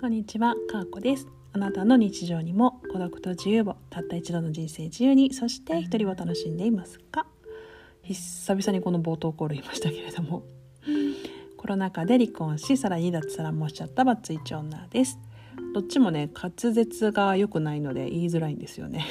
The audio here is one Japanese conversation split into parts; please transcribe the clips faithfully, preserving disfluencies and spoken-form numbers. こんにちは、かあこです。あなたの日常にも孤独と自由を、たった一度の人生自由に、そして一人を楽しんでいますか。久々にこの冒頭コール言いましたけれども、コロナ禍で離婚し、さらに脱サラもしちゃったバツイチ女です。どっちもね、滑舌が良くないので言いづらいんですよね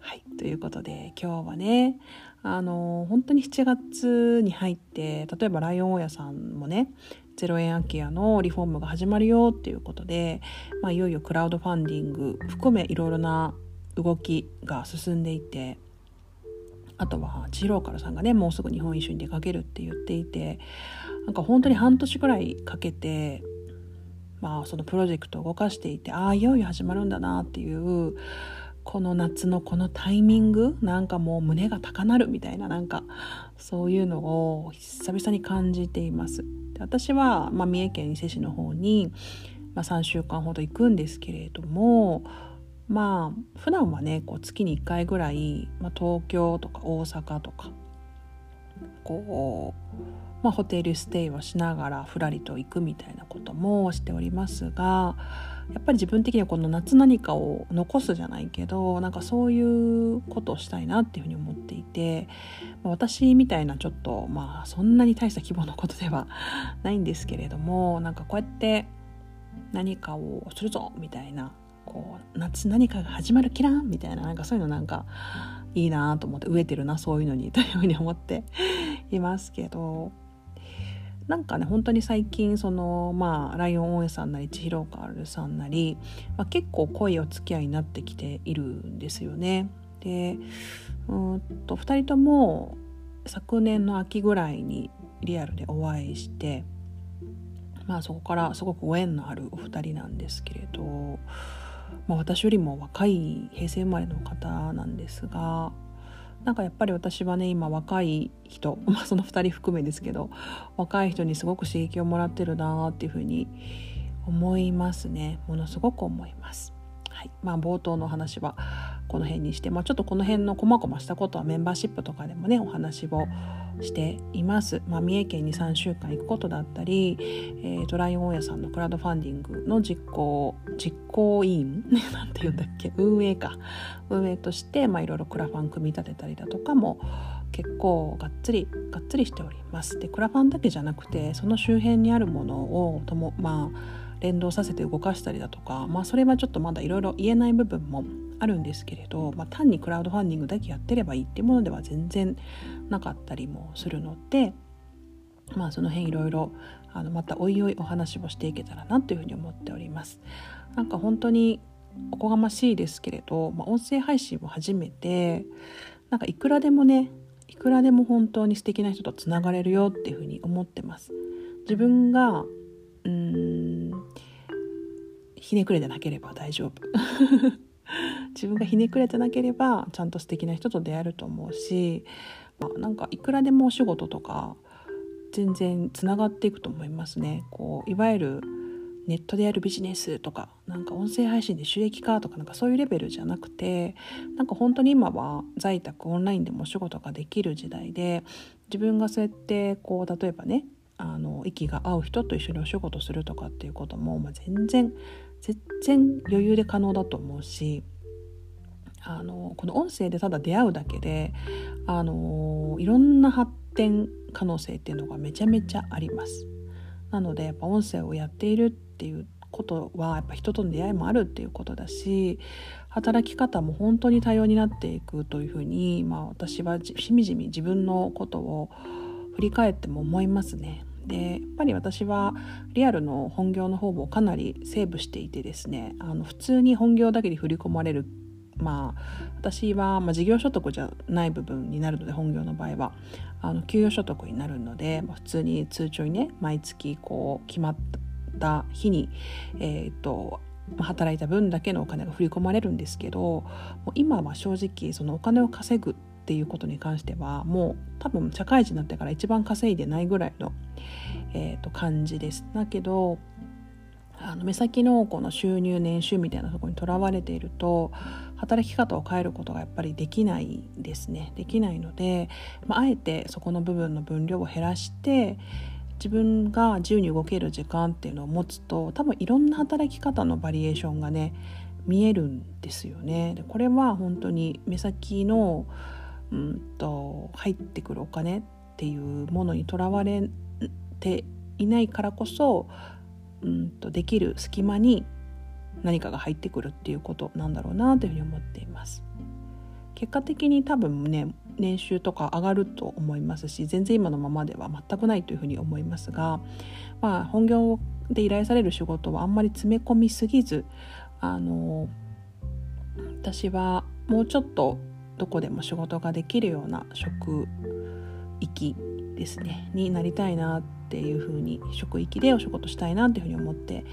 はい、ということで今日はね、あの本当にしちがつに入って、例えばライオン大家さんもね、ゼロえん空き家のリフォームが始まるよっていうことで、まあ、いよいよクラウドファンディング含めいろいろな動きが進んでいて、あとはジローカルさんがね、もうすぐ日本一周に出かけるって言っていて、なんか本当に半年くらいかけて、まあ、そのプロジェクトを動かしていて、ああいよいよ始まるんだなっていう、この夏のこのタイミング、なんかもう胸が高鳴るみたいな、なんかそういうのを久々に感じています。で、私は、まあ、三重県伊勢市の方に、まあ、さんしゅうかんほど行くんですけれども、まあ普段はね、こう月にいっかいぐらい、まあ、東京とか大阪とかこう、まあ、ホテルステイをしながらふらりと行くみたいなこともしておりますが、やっぱり自分的にはこの夏何かを残すじゃないけど、なんかそういうことをしたいなっていうふうに思っていて、私みたいなちょっと、まあそんなに大した規模のことではないんですけれども、なんかこうやって何かをするぞみたいな、こう夏何かが始まるキランみたいな、なんかそういうのなんかいいなと思って、飢えてるなそういうのにというふうに思っていますけど、なんかね、本当に最近その、まあ、ライオン大家さんなり千尋カールさんなり、まあ、結構濃いお付き合いになってきているんですよね。で、うんとふたりとも昨年の秋ぐらいにリアルでお会いして、まあ、そこからすごくご縁のあるお二人なんですけれど、まあ、私よりも若い平成生まれの方なんですが、なんかやっぱり私はね、今若い人、まあ、そのふたり含めですけど、若い人にすごく刺激をもらってるなっていうふうに思いますね。ものすごく思います、はい。まあ、冒頭のお話はこの辺にして、まあ、ちょっとこの辺の細々したことはメンバーシップとかでもねお話をしています。まあ、三重県にさんしゅうかん行くことだったり、えー、ドライオン大家さんのクラウドファンディングの実行実行委員なんていうんだっけ、運営か運営として、まあ、いろいろクラファン組み立てたりだとかも結構がっつりがっつりしております。で、クラファンだけじゃなくて、その周辺にあるものをとも、まあ、連動させて動かしたりだとか、まあ、それはちょっとまだいろいろ言えない部分もあるんですけれど、まあ、単にクラウドファンディングだけやってればいいっていうものでは全然なかったりもするので、まあ、その辺いろいろあのまたおいおいお話をしていけたらなというふうに思っております。なんか本当におこがましいですけれど、まあ、音声配信を始めて、なんかいくらでもねいくらでも本当に素敵な人とつながれるよっていうふうに思ってます。自分がうーんひねくれてなければ大丈夫自分がひねくれてなければちゃんと素敵な人と出会えると思うし、まあ、なんかいくらでもお仕事とか全然つながっていくと思いますね。こういわゆるネットでやるビジネスとか、なんか音声配信で収益化とか、なんかそういうレベルじゃなくて、なんか本当に今は在宅オンラインでもお仕事ができる時代で、自分がそうやってこう例えばね、あの息が合う人と一緒にお仕事するとかっていうことも、まあ、全然全然余裕で可能だと思うし、あのこの音声でただ出会うだけで、あのいろんな発展可能性っていうのがめちゃめちゃあります。なのでやっぱ音声をやっているっていうことは、やっぱ人との出会いもあるっていうことだし、働き方も本当に多様になっていくというふうに、まあ、私はしみじみ自分のことを振り返っても思いますね。で、やっぱり私はリアルの本業の方もかなりセーブしていてですね、あの普通に本業だけで振り込まれる、まあ、私は、まあ、事業所得じゃない部分になるので、本業の場合はあの給与所得になるので、まあ、普通に通帳にね、毎月こう決まった日に、えーっとまあ、働いた分だけのお金が振り込まれるんですけど、もう今は正直そのお金を稼ぐっていうことに関しては、もう多分社会人になってから一番稼いでないぐらいの、えーっと感じです。だけどあの目先のこの収入年収みたいなところにとらわれていると、働き方を変えることがやっぱりできないですね。できないので、まあ、あえてそこの部分の分量を減らして、自分が自由に動ける時間っていうのを持つと、多分いろんな働き方のバリエーションがね見えるんですよね。でこれは本当に目先の、うんと、入ってくるお金っていうものにとらわれていないからこそ、うんと、できる隙間に何かが入ってくるっていうことなんだろうなというふうに思っています。結果的に多分ね年収とか上がると思いますし、全然今のままでは全くないというふうに思いますが、まあ、本業で依頼される仕事はあんまり詰め込みすぎず、あの私はもうちょっとどこでも仕事ができるような職域ですねになりたいなっていうふうに、職域でお仕事したいなというふうに思って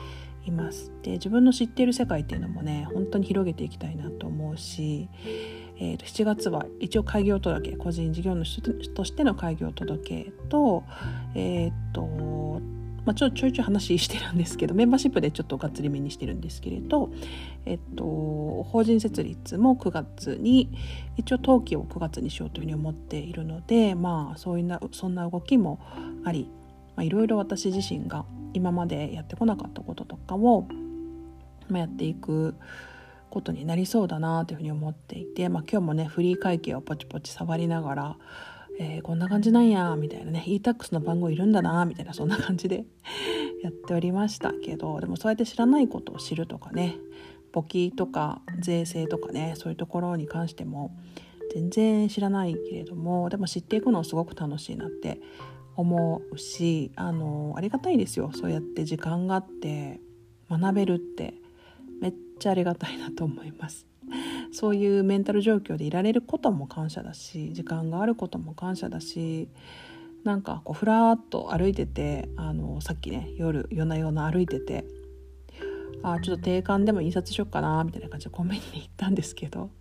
います。で自分の知っている世界っていうのもね本当に広げていきたいなと思うし、えー、としちがつは一応開業届、個人事業主としての開業届と、えっ、ー、と、まあ、ちょちょいちょい話してるんですけど、メンバーシップでちょっとがっつりめにしてるんですけれど、えっ、ー、と、法人設立もくがつに、一応登記をくがつにしようというふうに思っているので、まあ、そういうな、そんな動きもあり、まあ、いろいろ私自身が今までやってこなかったこととかを、まあ、やっていくことになりそうだなというふうに思っていて、まあ、今日もねフリー会計をポチポチ触りながら、えー、こんな感じなんやみたいなね、 イータックス の番号いるんだなみたいな、そんな感じでやっておりましたけど、でもそうやって知らないことを知るとかね、簿記とか税制とかね、そういうところに関しても全然知らないけれども、でも知っていくのすごく楽しいなって思うし、あのありがたいですよ。そうやって時間があって学べるってめっちゃありがたいなと思います。そういうメンタル状況でいられることも感謝だし、時間があることも感謝だし、なんかこうふらーっと歩いてて、あのさっきね夜夜な夜な歩いてて、あちょっと定款でも印刷しよっかなみたいな感じでコンビニに行ったんですけど、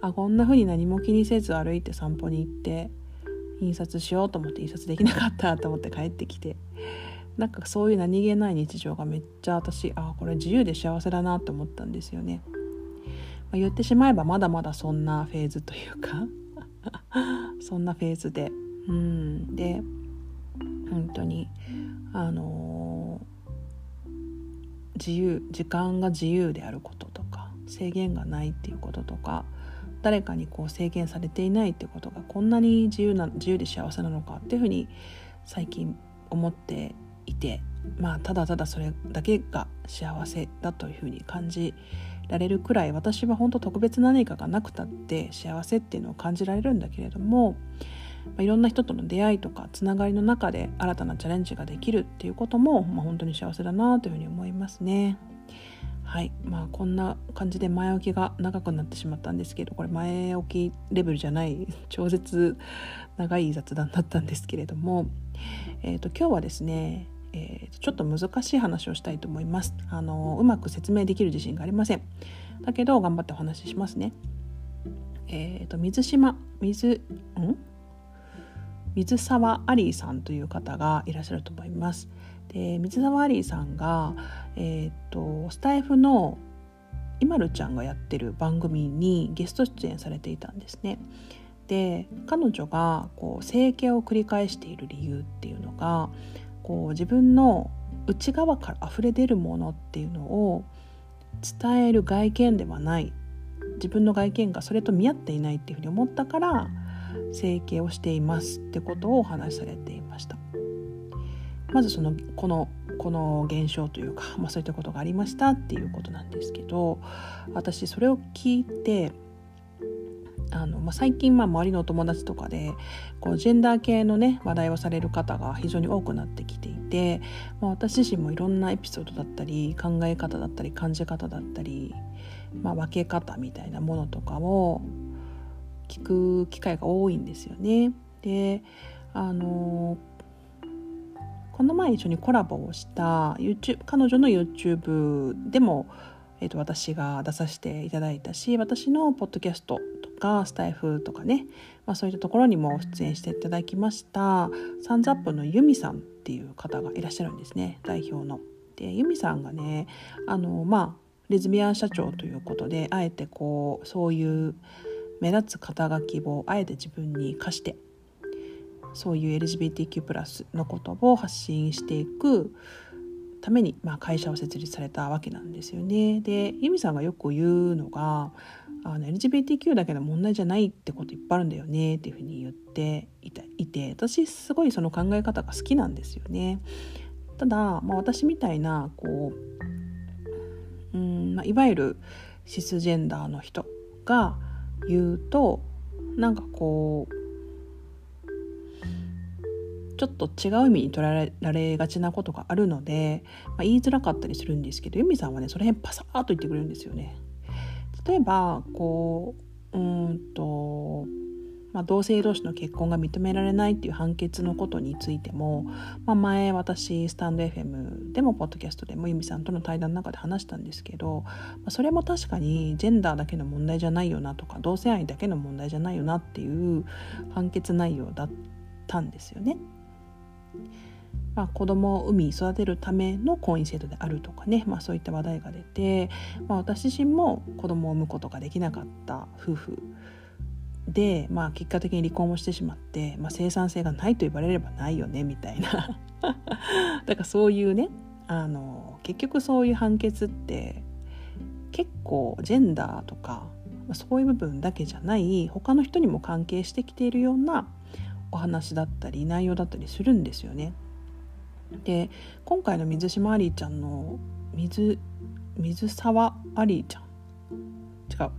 あこんな風に何も気にせず歩いて散歩に行って印刷しようと思って印刷できなかったと思って帰ってきて、なんかそういう何気ない日常がめっちゃ私、あこれ自由で幸せだなと思ったんですよね。まあ、言ってしまえばまだまだそんなフェーズというかそんなフェーズで、うんで本当にあのー、自由、時間が自由であることとか、制限がないっていうこととか、誰かにこう制限されていないってことがこんなに自由な、自由で幸せなのかっていうふうに最近思っていて、まあただただそれだけが幸せだというふうに感じられるくらい、私は本当特別な何かがなくたって幸せっていうのを感じられるんだけれども、まあ、いろんな人との出会いとかつながりの中で新たなチャレンジができるっていうことも、まあ、本当に幸せだなというふうに思いますね。はい、まあこんな感じで前置きが長くなってしまったんですけど、これ前置きレベルじゃない超絶長い雑談だったんですけれども、えーと、今日はですね、えーと、ちょっと難しい話をしたいと思います。あのうまく説明できる自信がありません。だけど頑張ってお話ししますね。えーと、水島水ん水沢アリーさんという方がいらっしゃると思います。で水沢アリーさんが、えー、とスタイフのイマルちゃんがやってる番組にゲスト出演されていたんですね。で彼女がこう整形を繰り返している理由っていうのが、こう自分の内側から溢れ出るものっていうのを伝える外見ではない、自分の外見がそれと見合っていないっていうふうに思ったから整形をしていますってことをお話しされていました。まずそのこのこの現象というか、まあ、そういったことがありましたっていうことなんですけど、私それを聞いて、あの、まあ、最近まあ周りのお友達とかでこうジェンダー系のね話題をされる方が非常に多くなってきていて、まあ、私自身もいろんなエピソードだったり考え方だったり感じ方だったり、まあ、分け方みたいなものとかを聞く機会が多いんですよね。であのこの前一緒にコラボをした YouTube、 彼女の YouTube でも、えー、と私が出させていただいたし、私のポッドキャストとかスタイフとかね、まあ、そういったところにも出演していただきましたサンズアップのユミさんっていう方がいらっしゃるんですね、代表の。でユミさんがね、あの、まあ、レズビアン社長ということで、あえてこうそういう目立つ肩書きをあえて自分に課して、そういう エルジービーティーキュープラス のことを発信していくために、まあ、会社を設立されたわけなんですよね。で、ユミさんがよく言うのがあの エルジービーティーキュー だけの問題じゃないってこといっぱいあるんだよねっていうふうに言っていた、いて私すごいその考え方が好きなんですよね。ただ、まあ、私みたいなこう、うん、まあ、いわゆるシスジェンダーの人が言うとなんかこうちょっと違う意味に捉えられがちなことがあるので、まあ、言いづらかったりするんですけど、ユミさんはねその辺パサーっと言ってくれるんですよね。例えばこう、うーんと、まあ、同性同士の結婚が認められないっていう判決のことについても、まあ、前私スタンド エフエム でもポッドキャストでもユミさんとの対談の中で話したんですけど、まあ、それも確かにジェンダーだけの問題じゃないよなとか同性愛だけの問題じゃないよなっていう判決内容だったんですよね。まあ、子供を産み育てるための婚姻制度であるとかね、まあ、そういった話題が出て、まあ、私自身も子供を産むことができなかった夫婦で、まあ、結果的に離婚をしてしまって、まあ、生産性がないと言われればないよねみたいなだからそういうねあの結局そういう判決って結構ジェンダーとか、まあ、そういう部分だけじゃない他の人にも関係してきているようなお話だったり内容だったりするんですよね。で、今回の水島アリーちゃんの水水沢アリーちゃん違う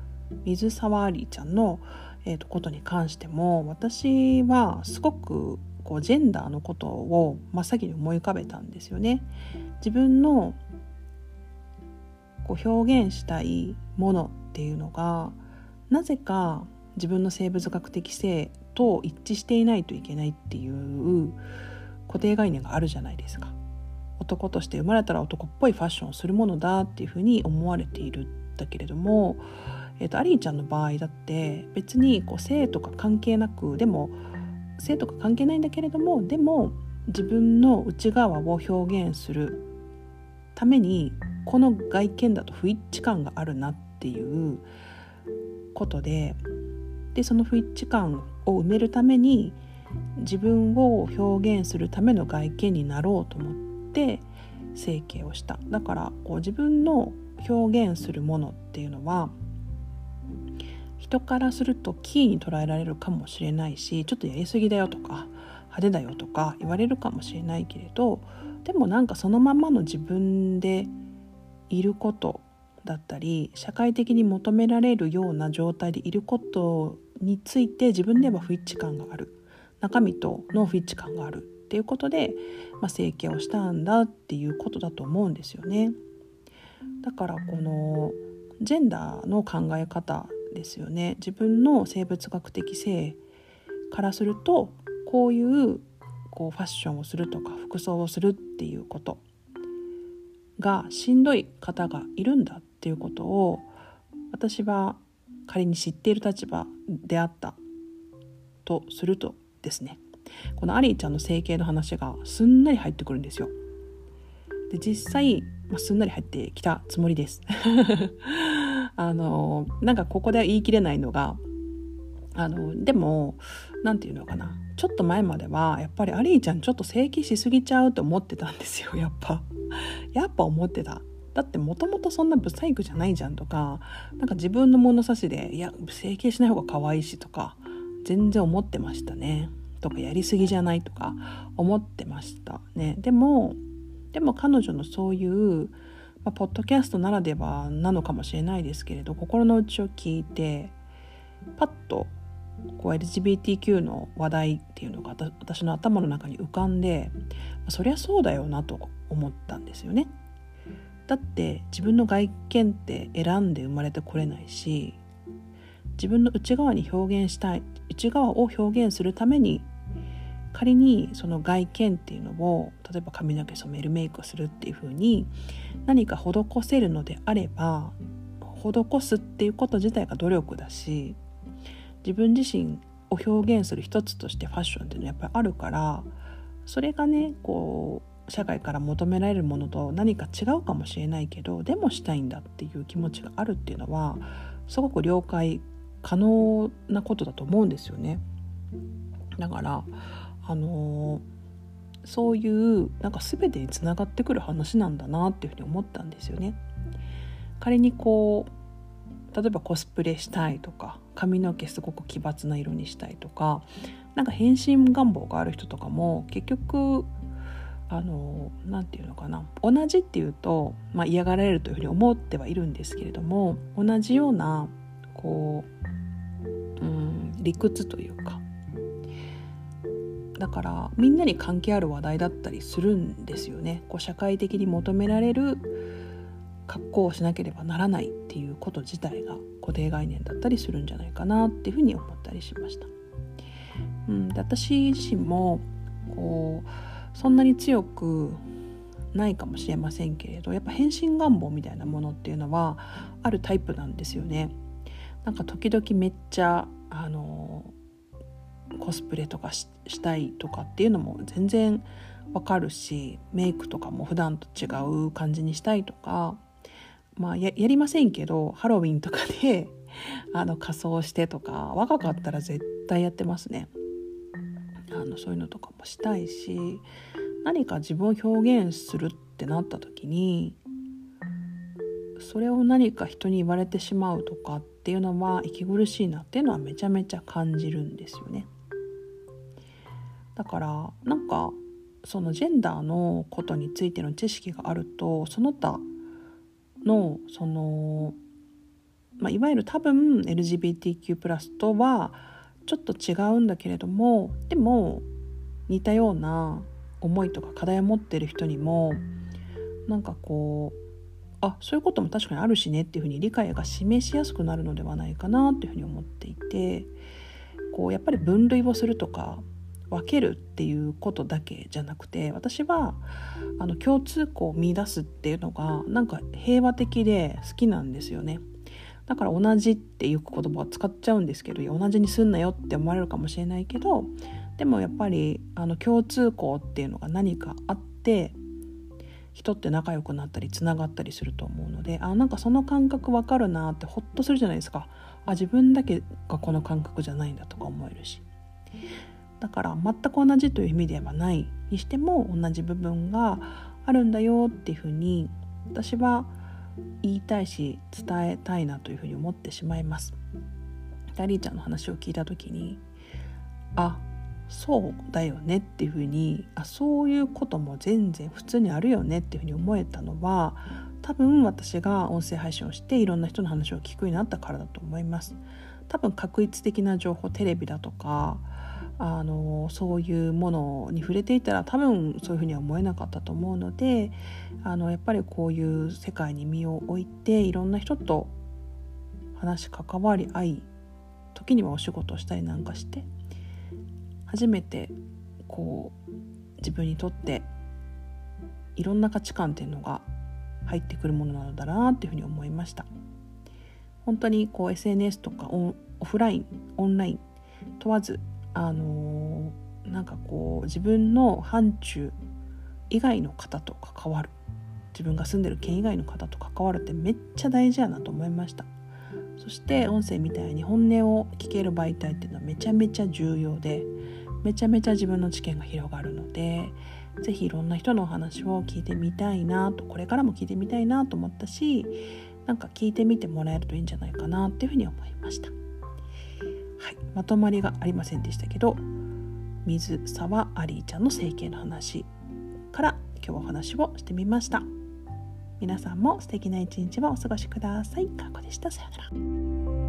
水沢アリーちゃんの、えーと、ことに関しても私はすごくこうジェンダーのことを真っ先に思い浮かべたんですよね。自分のこう表現したいものっていうのがなぜか自分の生物学的性と一致していないといけないっていう固定概念があるじゃないですか。男として生まれたら男っぽいファッションをするものだっていうふうに思われているんだけれども、えーと、アリーちゃんの場合だって別にこう性とか関係なくでも性とか関係ないんだけれどもでも自分の内側を表現するためにこの外見だと不一致感があるなっていうことででその不一致感を埋めるために自分を表現するための外見になろうと思って整形をした。だからこう自分の表現するものっていうのは人からするとキーに捉えられるかもしれないしちょっとやりすぎだよとか派手だよとか言われるかもしれないけれどでもなんかそのままの自分でいることだったり社会的に求められるような状態でいることについて自分では不一致感がある中身との不一致感があるっていうことで、まあ、整形をしたんだっていうことだと思うんですよね。だからこのジェンダーの考え方ですよね。自分の生物学的性からするとこういうこうファッションをするとか服装をするっていうことがしんどい方がいるんだっていうことを私は仮に知っている立場であったとするとですね、このアリーちゃんの整形の話がすんなり入ってくるんですよ。で、実際、まあ、すんなり入ってきたつもりですあのなんかここでは言い切れないのがあのでもなんていうのかなちょっと前まではやっぱりアリーちゃんちょっと整形しすぎちゃうと思ってたんですよ。やっぱやっぱ思ってた。だってもともとそんなブサイクじゃないじゃんとかなんか自分の物差しでいや整形しない方が可愛いしとか全然思ってましたねとかやりすぎじゃないとか思ってましたね。でもでも彼女のそういう、まあ、ポッドキャストならではなのかもしれないですけれど心の内を聞いてパッとこう エルジービーティーキュー の話題っていうのが私の頭の中に浮かんでそりゃそうだよなと思ったんですよね。だって自分の外見って選んで生まれてこれないし自分の内側に表現したい内側を表現するために仮にその外見っていうのを例えば髪の毛染めるメイクをするっていう風に何か施せるのであれば施すっていうこと自体が努力だし自分自身を表現する一つとしてファッションっていうのはやっぱりあるからそれがねこう社会から求められるものと何か違うかもしれないけどでもしたいんだっていう気持ちがあるっていうのはすごく了解可能なことだと思うんですよね。だからあのー、そういうなんか全てにつながってくる話なんだなっていうふうに思ったんですよね。仮にこう例えばコスプレしたいとか、髪の毛すごく奇抜な色にしたいとか、なんか変身願望がある人とかも結局あのなんていうのかな、同じっていうと、まあ、嫌がられるというふうに思ってはいるんですけれども、同じようなこう、うん、理屈というか、だからみんなに関係ある話題だったりするんですよね。こう社会的に求められる格好をしなければならないっていうこと自体が固定概念だったりするんじゃないかなっていうふうに思ったりしました。うん、で私自身もこうそんなに強くないかもしれませんけれど、やっぱ変身願望みたいなものっていうのはあるタイプなんですよね。なんか時々めっちゃあのコスプレとか し, したいとかっていうのも全然わかるし、メイクとかも普段と違う感じにしたいとか、まあ や, やりませんけどハロウィンとかであの仮装してとか、若かったら絶対やってますね。あのそういうのとかもしたいし、何か自分を表現するってなった時にそれを何か人に言われてしまうとかっていうのは息苦しいなっていうのはめちゃめちゃ感じるんですよね。だからなんかそのジェンダーのことについての知識があると、その他のその、まあ、いわゆる多分 エルジービーティーキュープラス とはちょっと違うんだけれども、でも似たような思いとか課題を持っている人にもなんかこう、あ、そういうことも確かにあるしねっていうふうに理解が示しやすくなるのではないかなというふうに思っていて、こうやっぱり分類をするとか分けるっていうことだけじゃなくて、私はあの共通項を見出すっていうのがなんか平和的で好きなんですよね。だから同じっていう言葉を使っちゃうんですけど、同じにすんなよって思われるかもしれないけど、でもやっぱりあの共通項っていうのが何かあって人って仲良くなったりつながったりすると思うので、あ、なんかその感覚わかるなってほっとするじゃないですか。あ、自分だけがこの感覚じゃないんだとか思えるし、だから全く同じという意味ではないにしても同じ部分があるんだよっていうふうに私は言いたいし伝えたいなというふうに思ってしまいます。ダリーちゃんの話を聞いた時に、あ、そうだよねっていうふうに、あ、そういうことも全然普通にあるよねっていうふうに思えたのは、多分私が音声配信をしていろんな人の話を聞くようになったからだと思います。多分確一的な情報、テレビだとかあのそういうものに触れていたら多分そういうふうには思えなかったと思うので、あのやっぱりこういう世界に身を置いていろんな人と話、関わり合い、時にはお仕事をしたりなんかして、初めてこう自分にとっていろんな価値観っていうのが入ってくるものなのだなっていうふうに思いました。本当にこう エスエヌエス とか オ, オフラインオンライン問わず、あのー、なんかこう自分の範疇以外の方と関わる、自分が住んでる県以外の方と関わるってめっちゃ大事やなと思いました。そして音声みたいに本音を聞ける媒体っていうのはめちゃめちゃ重要で、めちゃめちゃ自分の知見が広がるので、ぜひいろんな人のお話を聞いてみたいなと、これからも聞いてみたいなと思ったし、なんか聞いてみてもらえるといいんじゃないかなっていうふうに思いました。はい、まとまりがありませんでしたけど、水沢アリーちゃんの整形の話から今日はお話をしてみました。皆さんも素敵な一日をお過ごしください。かこでした。さようなら。